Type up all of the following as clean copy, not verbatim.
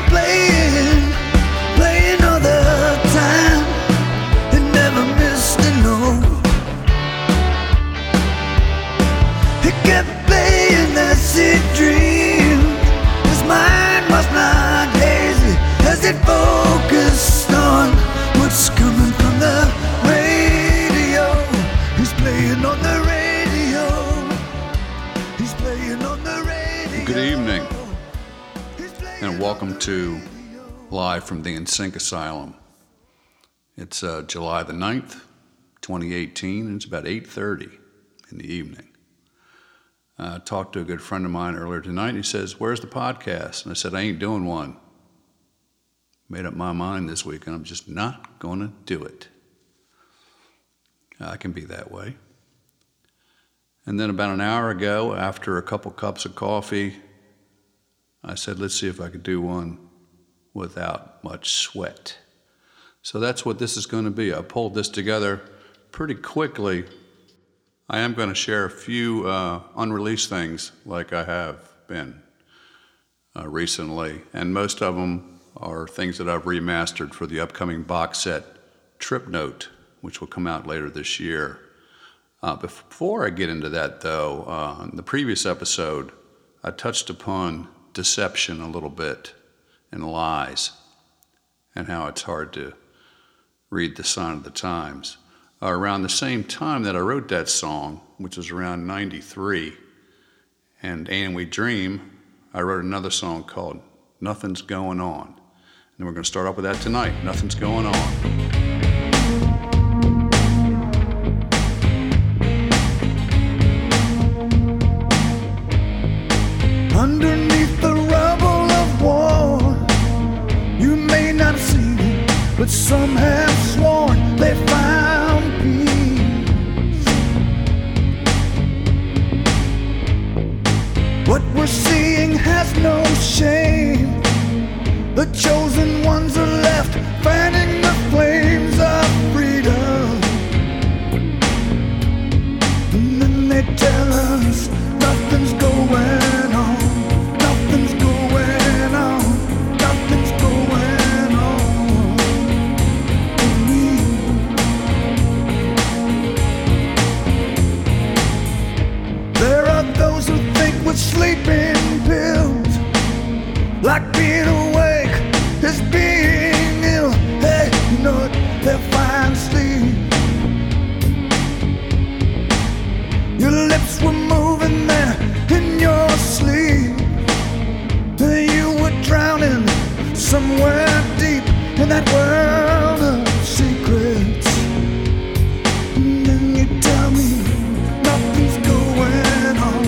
still playing all the time. It never missed a note. It kept playing as it dreamed. His mind was not hazy as it focused on what's coming from the radio. He's playing on the radio. He's playing on the radio. Good evening. And welcome to Live from the InSync Asylum. It's July the 9th, 2018, and it's about 8:30 in the evening. I talked to a good friend of mine earlier tonight, and he says, "Where's the podcast?" And I said, "I ain't doing one." Made up my mind this week, and I'm just not going to do it. I can be that way. And then about an hour ago, after a couple cups of coffee, I said, let's see if I could do one without much sweat. So that's what this is going to be. I pulled this together pretty quickly. I am going to share a few unreleased things like I have been recently. And most of them are things that I've remastered for the upcoming box set Trip Note, which will come out later this year. Before I get into that, though, in the previous episode, I touched upon deception a little bit, and lies, and how it's hard to read the sign of the times. Around the same time that I wrote that song, which was around 93, and We Dream, I wrote another song called Nothing's Going On. And we're going to start off with that tonight, Nothing's Going On. But some have sworn they found peace. What we're seeing has no shame. The chosen ones are left fanning the flames of freedom. And then they tell us nothing's going on, nothing's going on, nothing's going on. Those who think with sleeping pills, like being awake is being ill. Hey, you know it, they'll find sleep. Your lips were moving there in your sleep. Then you were drowning somewhere deep in that world of secrets. And then you tell me nothing's going on.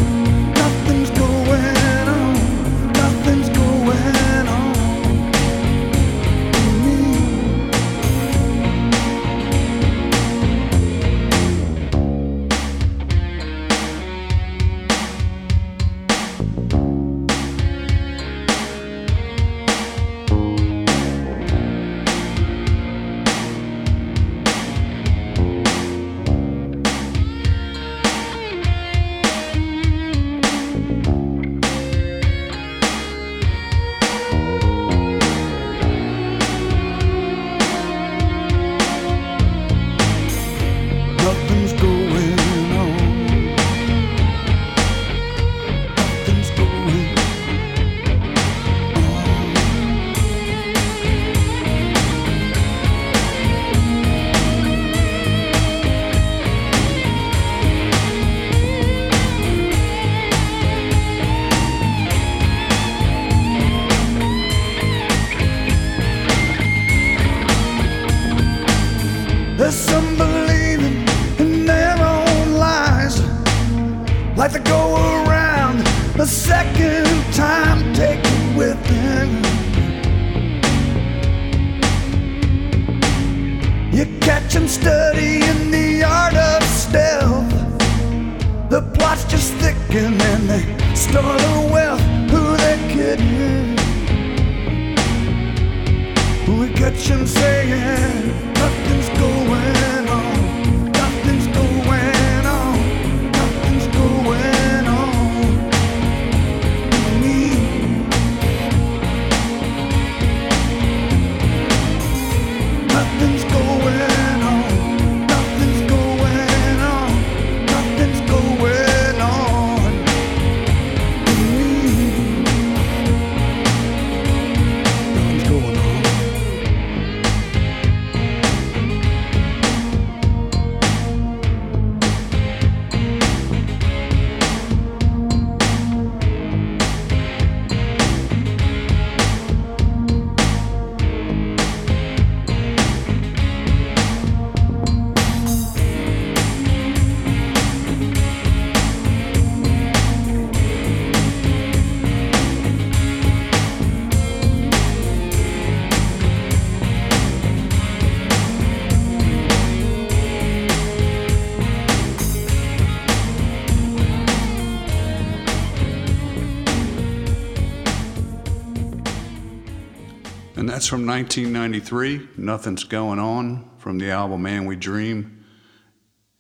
And that's from 1993, Nothing's Going On, from the album And We Dream.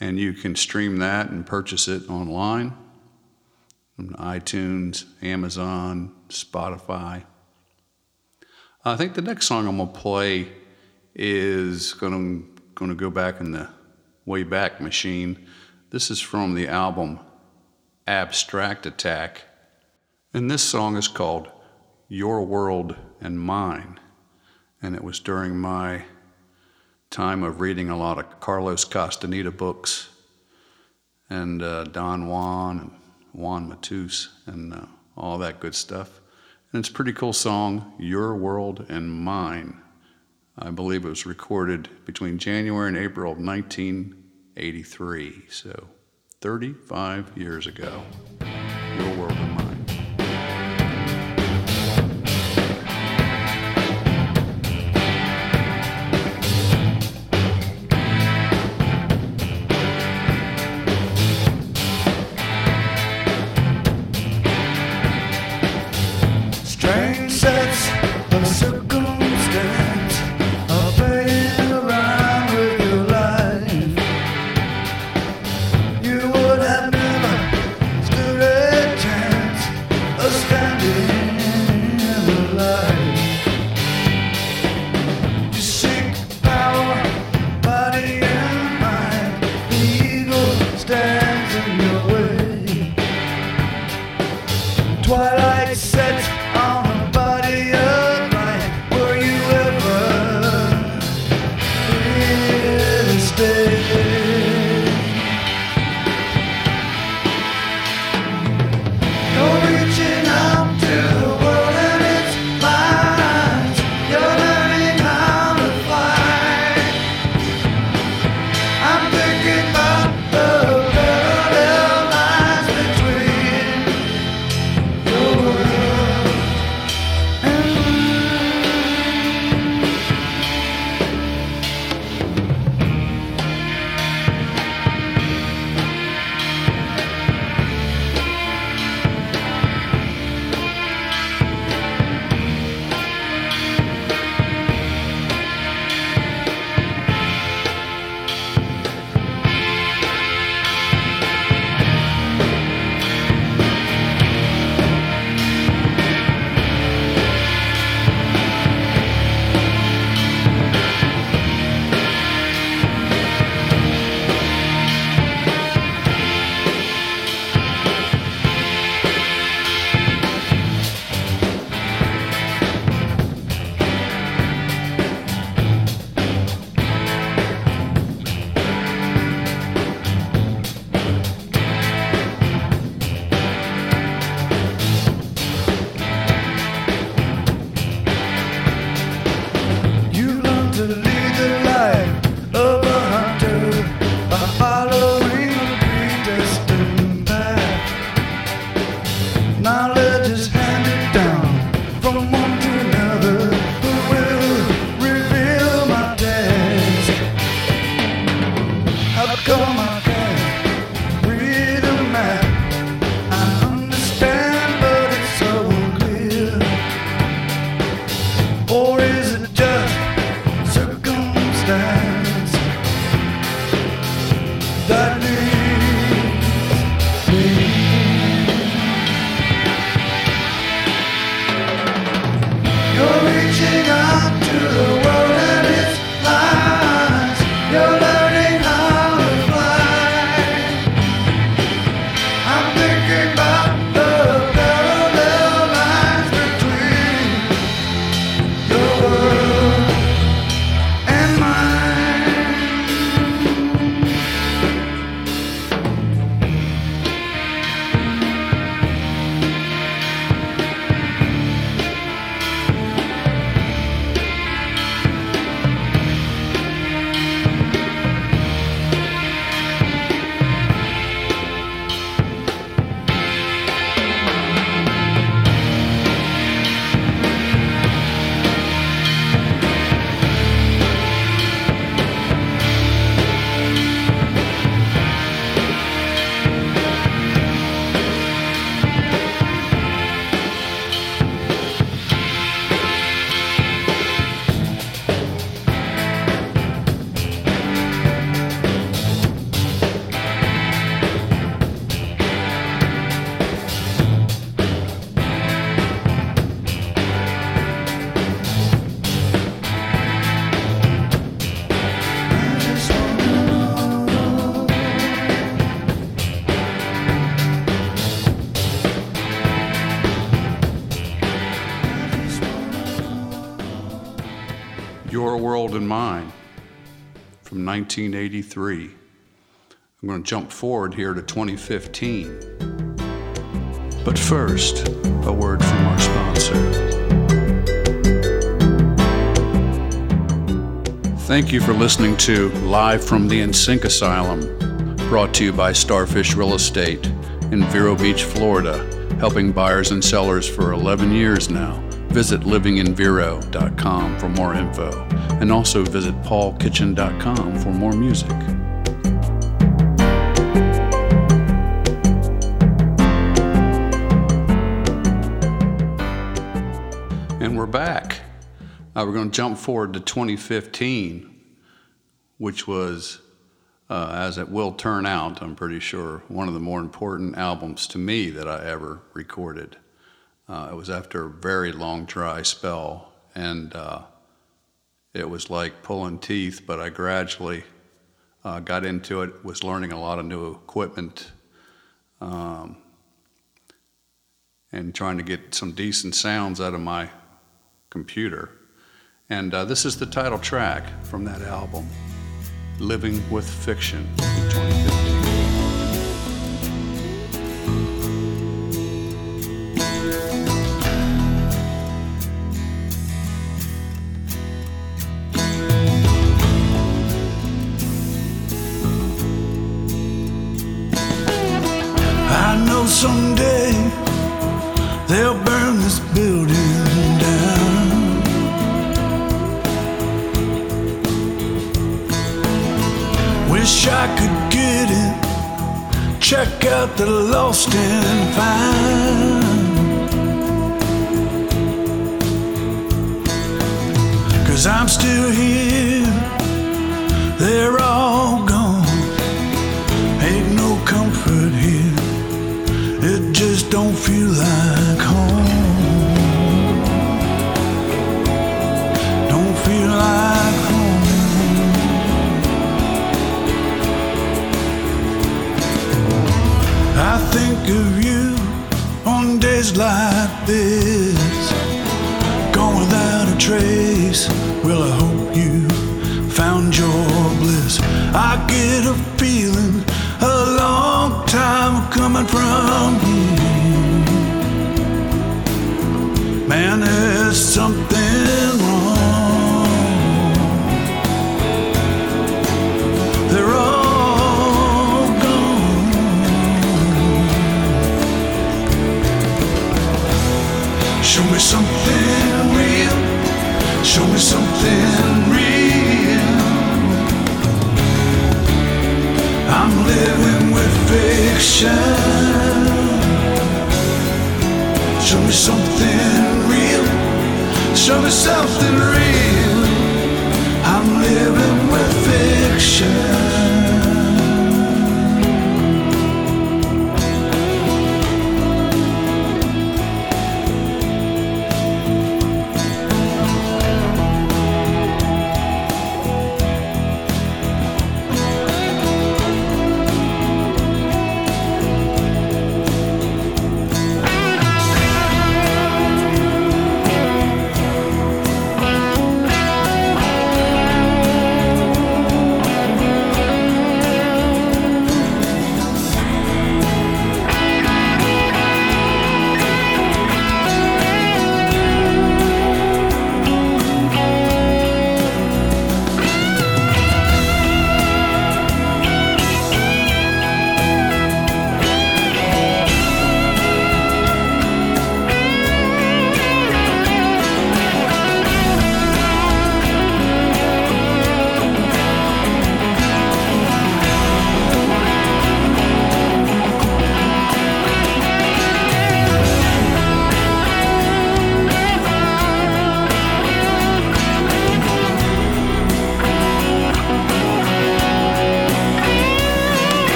And you can stream that and purchase it online on iTunes, Amazon, Spotify. I think the next song I'm going to play is going to go back in the Wayback Machine. This is from the album Abstract Attack, and this song is called Your World and Mine, and it was during my time of reading a lot of Carlos Castaneda books and Don Juan and Juan Matus and all that good stuff. And it's a pretty cool song, Your World and Mine. I believe it was recorded between January and April of 1983, so 35 years ago. Your World and Mine. Your World and Mine from 1983. I'm going to jump forward here to 2015. But first, a word from our sponsor. Thank you for listening to Live from the InSync Asylum, brought to you by Starfish Real Estate in Vero Beach, Florida, helping buyers and sellers for 11 years now. Visit livinginvero.com for more info, and also visit paulkitchen.com for more music. And we're back. We're going to jump forward to 2015, which was, as it will turn out, I'm pretty sure, one of the more important albums to me that I ever recorded. It was after a very long, dry spell, and it was like pulling teeth, but I gradually got into it, was learning a lot of new equipment, and trying to get some decent sounds out of my computer. And this is the title track from that album, Living with Fiction, 2015. I know someday they'll burn this building down. Wish I could get in, check out the lost and found. 'Cause I'm still here, they're all gone. Ain't no comfort here, it just don't feel like home. Don't feel like home. I think of you on days like this, gone without a trace. Well, I hope you found your bliss. I get a feeling a long time coming from you. Man, there's something wrong. They're all show me something real, show me something real. I'm living with fiction. Show me something real, show me something real. I'm living with fiction.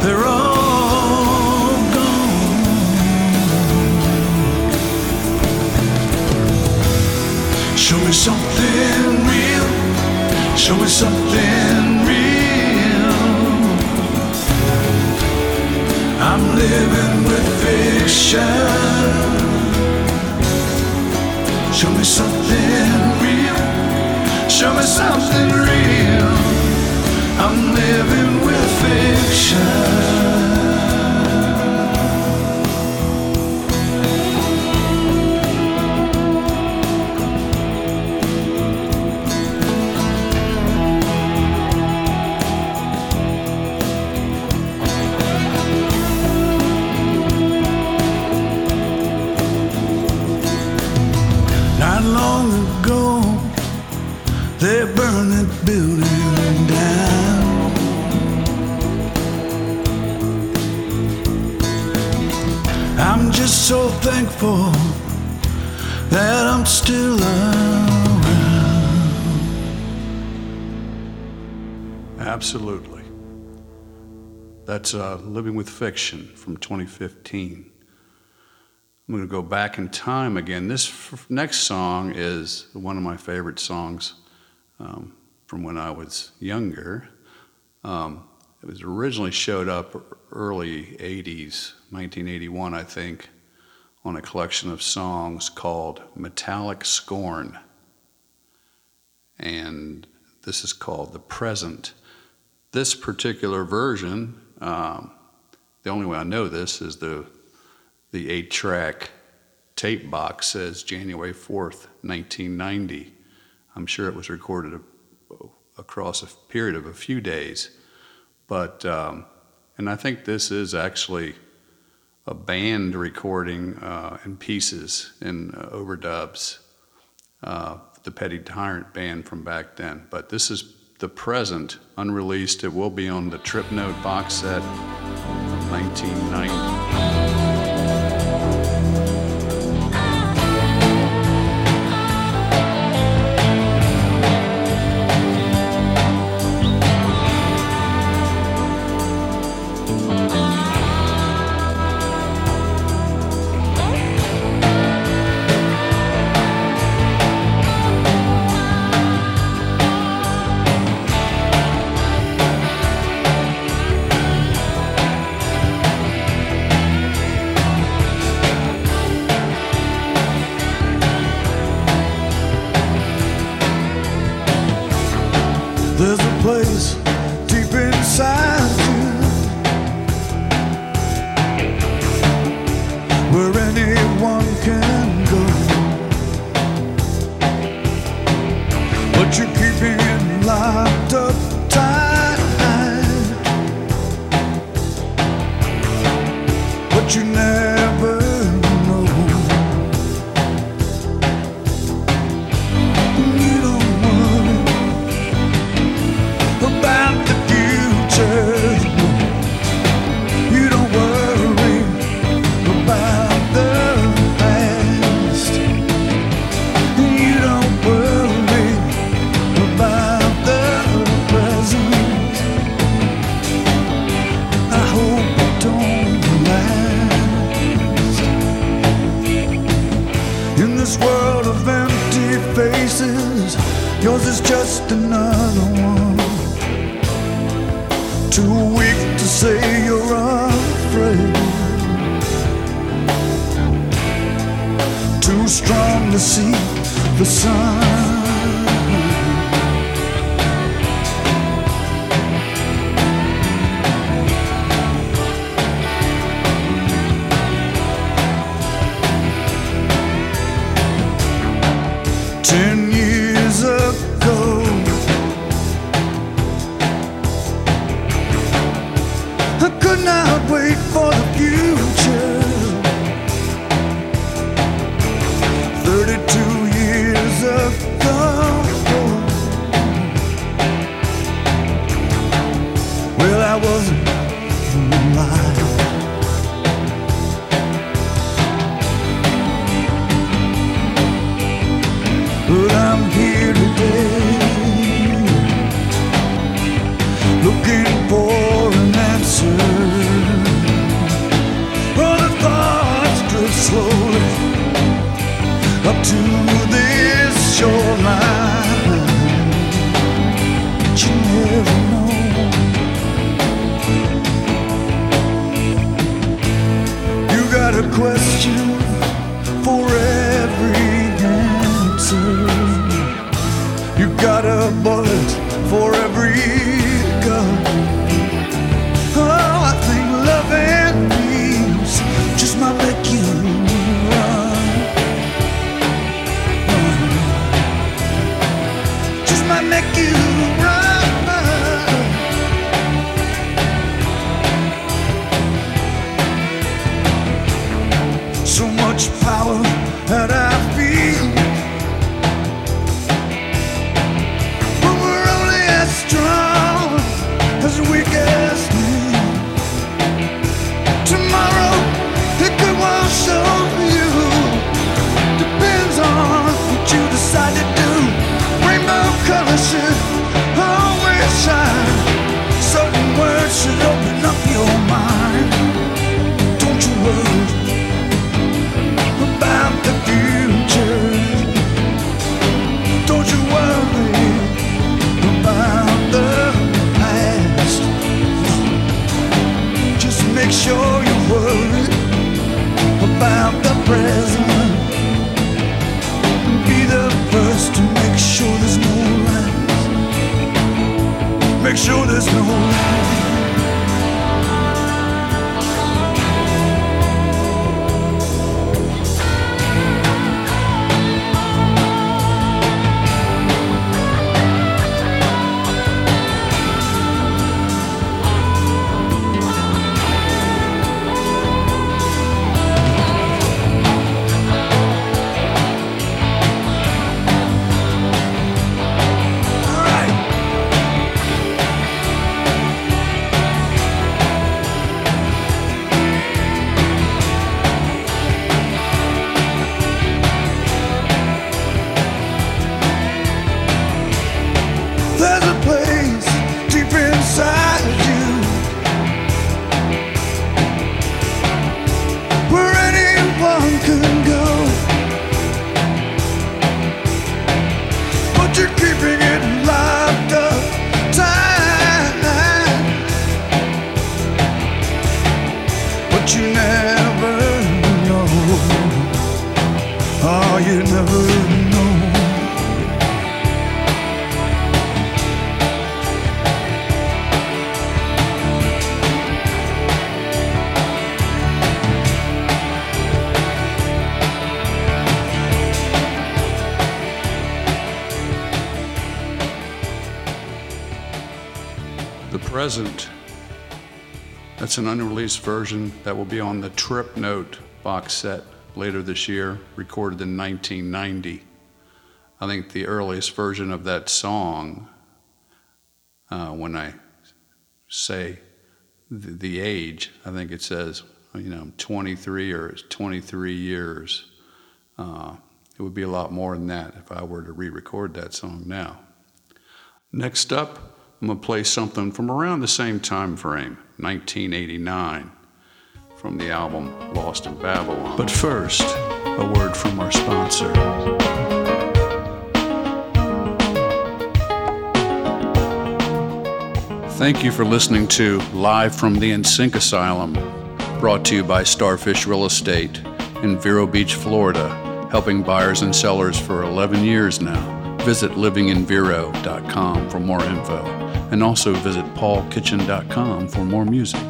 They're all gone. Show me something real. Show me something real. I'm living with fiction. Show me something real. Show me something real. I'm living with fiction. Not long ago, they burned the building down. I'm just so thankful that I'm still around. Absolutely. That's Living with Fiction from 2015. I'm going to go back in time again. This next song is one of my favorite songs from when I was younger. It was originally showed up early 80s, 1981, I think, on a collection of songs called Metallic Scorn. And this is called The Present. This particular version, the only way I know this is the 8-track tape box says January 4th, 1990. I'm sure it was recorded across a period of a few days. But, and I think this is actually a band recording in pieces and overdubs, the Petty Tyrant band from back then. But this is The Present, unreleased. It will be on the Trip Note box set from 1990. Looking for an answer. to this shoreline, but you never know. You got a question for every answer. You got a bullet for every gun. Oh, I think loving means just my making. Make you run. So much power that I feel, but we're only as strong as weak as me. Tomorrow it could wash over you. Depends on what you decide to do. Rainbow color should always shine. Certain words should open up your mind. Don't you worry about the future. Don't you worry about the past. Just make sure you worry about the present. Be the first to make sure there's no lies. Make sure there's no lies. Present. That's an unreleased version that will be on the Trip Note box set later this year, recorded in 1990. I think the earliest version of that song, when I say the age, I think it says, you know, 23 or 23 years. It would be a lot more than that if I were to re-record that song now. Next up, I'm going to play something from around the same time frame, 1989, from the album Lost in Babylon. But first, a word from our sponsor. Thank you for listening to Live from the InSync Asylum, brought to you by Starfish Real Estate in Vero Beach, Florida, helping buyers and sellers for 11 years now. Visit livinginvero.com for more info, and also visit paulkitchen.com for more music.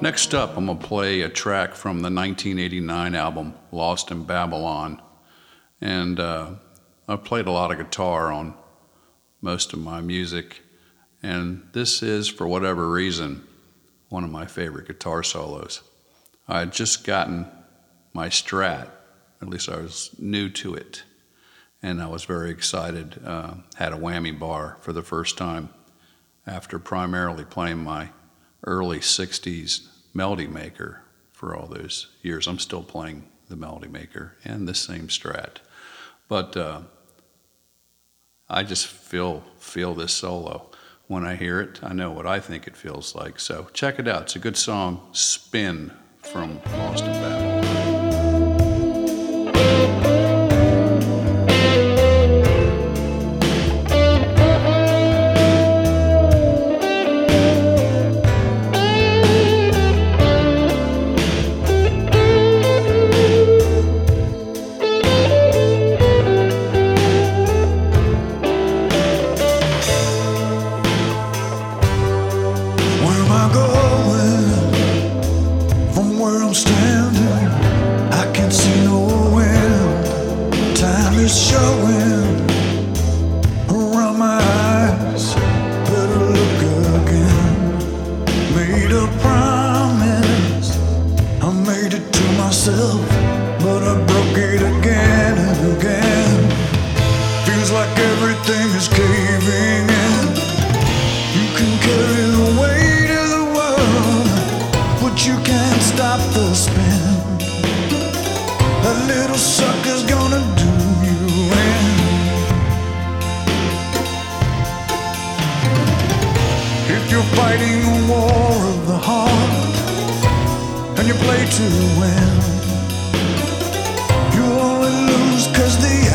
Next up, I'm going to play a track from the 1989 album, Lost in Babylon. And I've played a lot of guitar on most of my music, and this is, for whatever reason, one of my favorite guitar solos. I had just gotten my Strat, at least I was new to it, and I was very excited. Had a whammy bar for the first time after primarily playing my early 60s Melody Maker for all those years. I'm still playing the Melody Maker and this same Strat. But I just feel this solo. When I hear it, I know what I think it feels like. So check it out. It's a good song, Spin, from Lost in Babylon. Cause the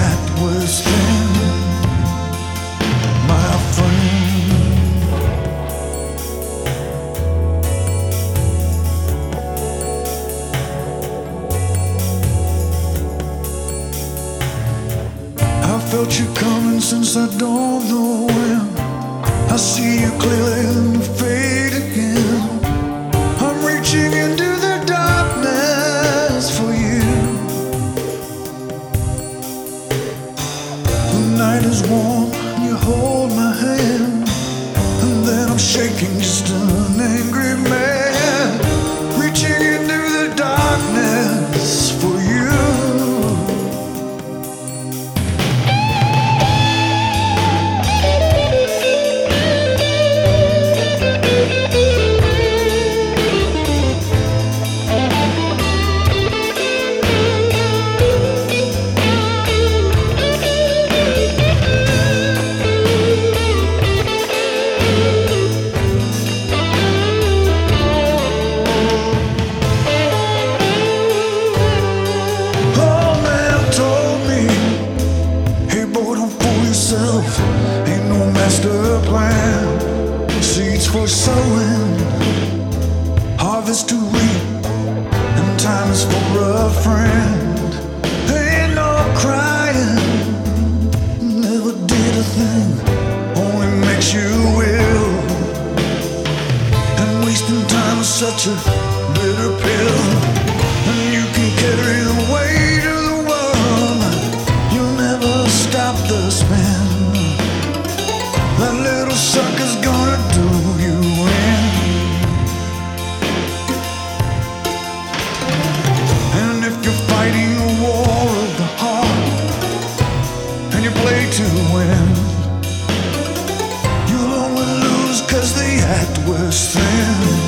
act was thin,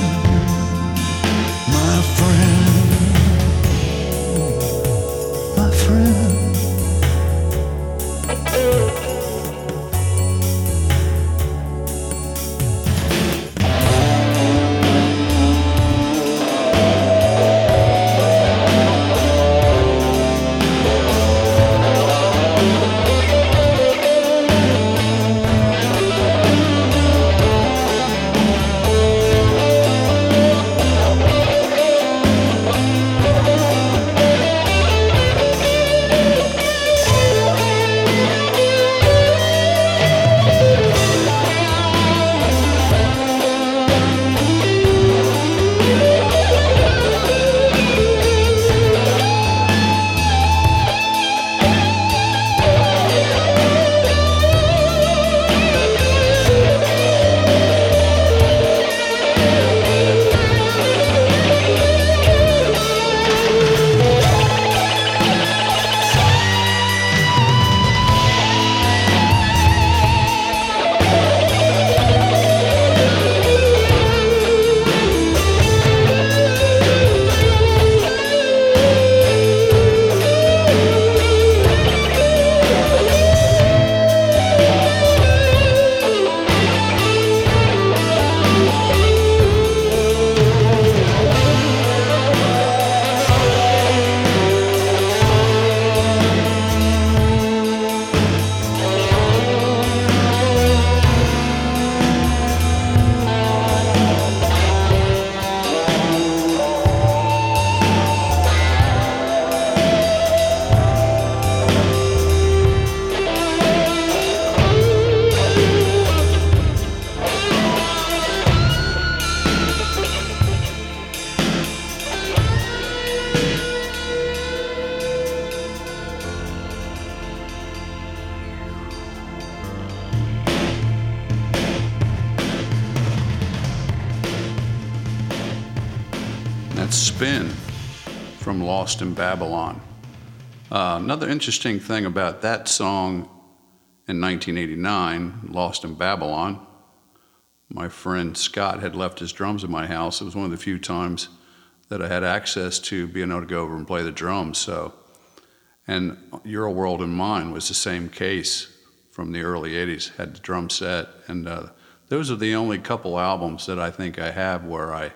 my friend. Spin from Lost in Babylon. Another interesting thing about that song in 1989, Lost in Babylon, my friend Scott had left his drums in my house. It was one of the few times that I had access to being able to go over and play the drums. So, and Your World and Mine was the same case from the early 80s, had the drum set. And those are the only couple albums that I think I have where I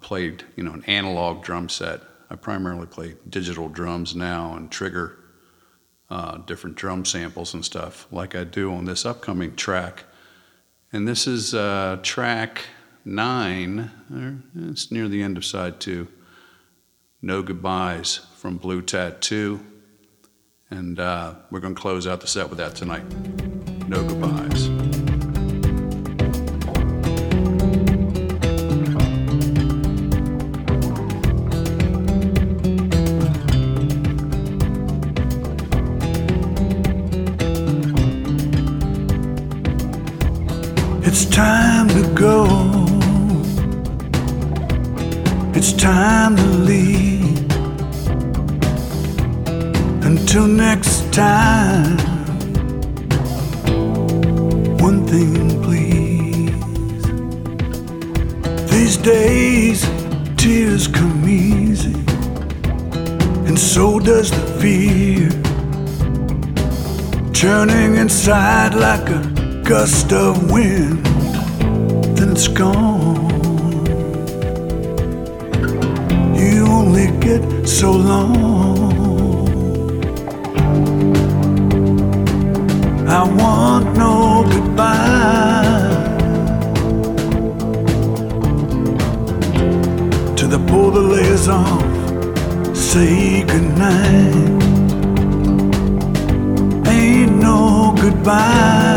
played, you know, an analog drum set. I primarily play digital drums now and trigger different drum samples and stuff like I do on this upcoming track. And this is track 9, it's near the end of side 2, No Goodbyes from Blue Tattoo. And we're going to close out the set with that tonight, No Goodbyes. It's time to go. It's time to leave. Until next time, one thing please. These days, tears come easy, and so does the fear, churning inside like a gust of wind, then it's gone. You only get so long. I want no goodbye. Till they pull the layers off, say goodnight. Ain't no goodbye.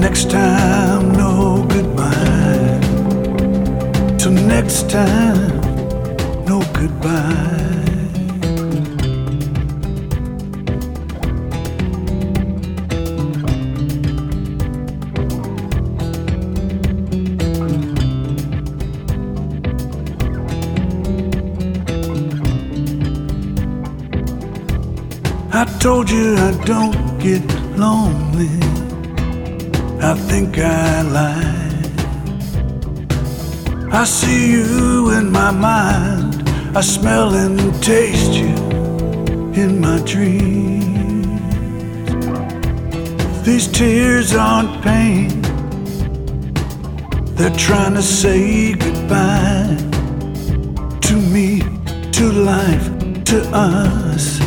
Next time, no goodbye. Till next time, no goodbye. I told you I don't get lonely. I think I lied. I see you in my mind. I smell and taste you in my dreams. These tears aren't pain. They're trying to say goodbye to me, to life, to us.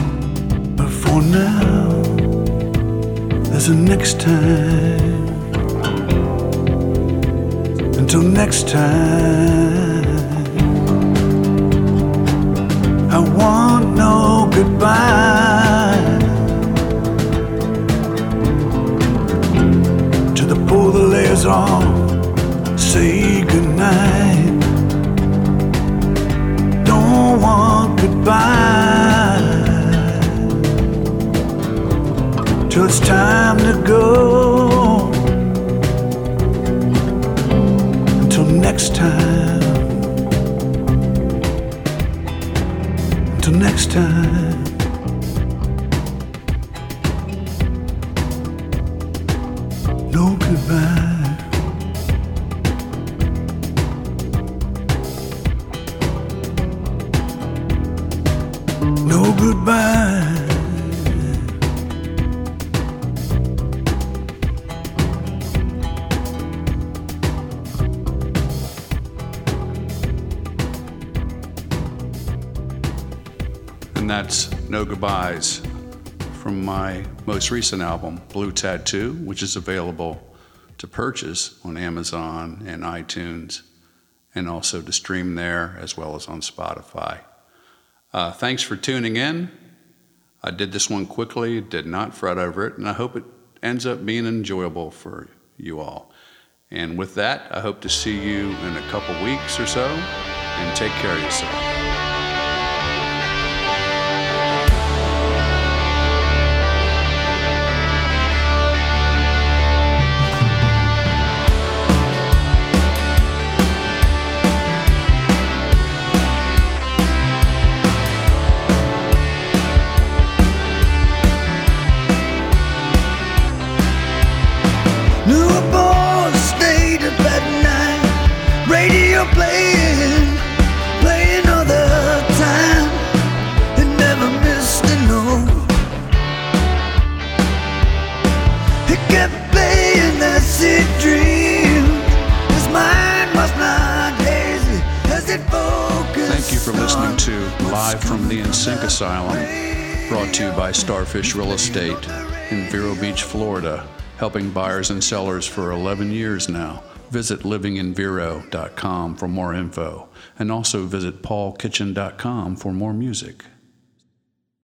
But for now, there's a next time. Until next time, I want no goodbye. Till they pull the layers off, say goodnight. Don't want goodbye. Till it's time to go. Next time, till next time. No goodbye. No goodbye. That's No Goodbyes from my most recent album, Blue Tattoo, which is available to purchase on Amazon and iTunes, and also to stream there as well as on Spotify. Thanks for tuning in. I did this one quickly, did not fret over it, and I hope it ends up being enjoyable for you all. And with that, I hope to see you in a couple weeks or so, and take care of yourself. playing all the time. It never missed a note. It kept playing as it dreamed. His mind was not hazy as it focused. Thank you for listening to Live from the InSync Asylum, brought to you by Starfish Real Estate in Vero Beach, Florida, helping buyers and sellers for 11 years now. Visit livinginvero.com for more info, and also visit paulkitchen.com for more music.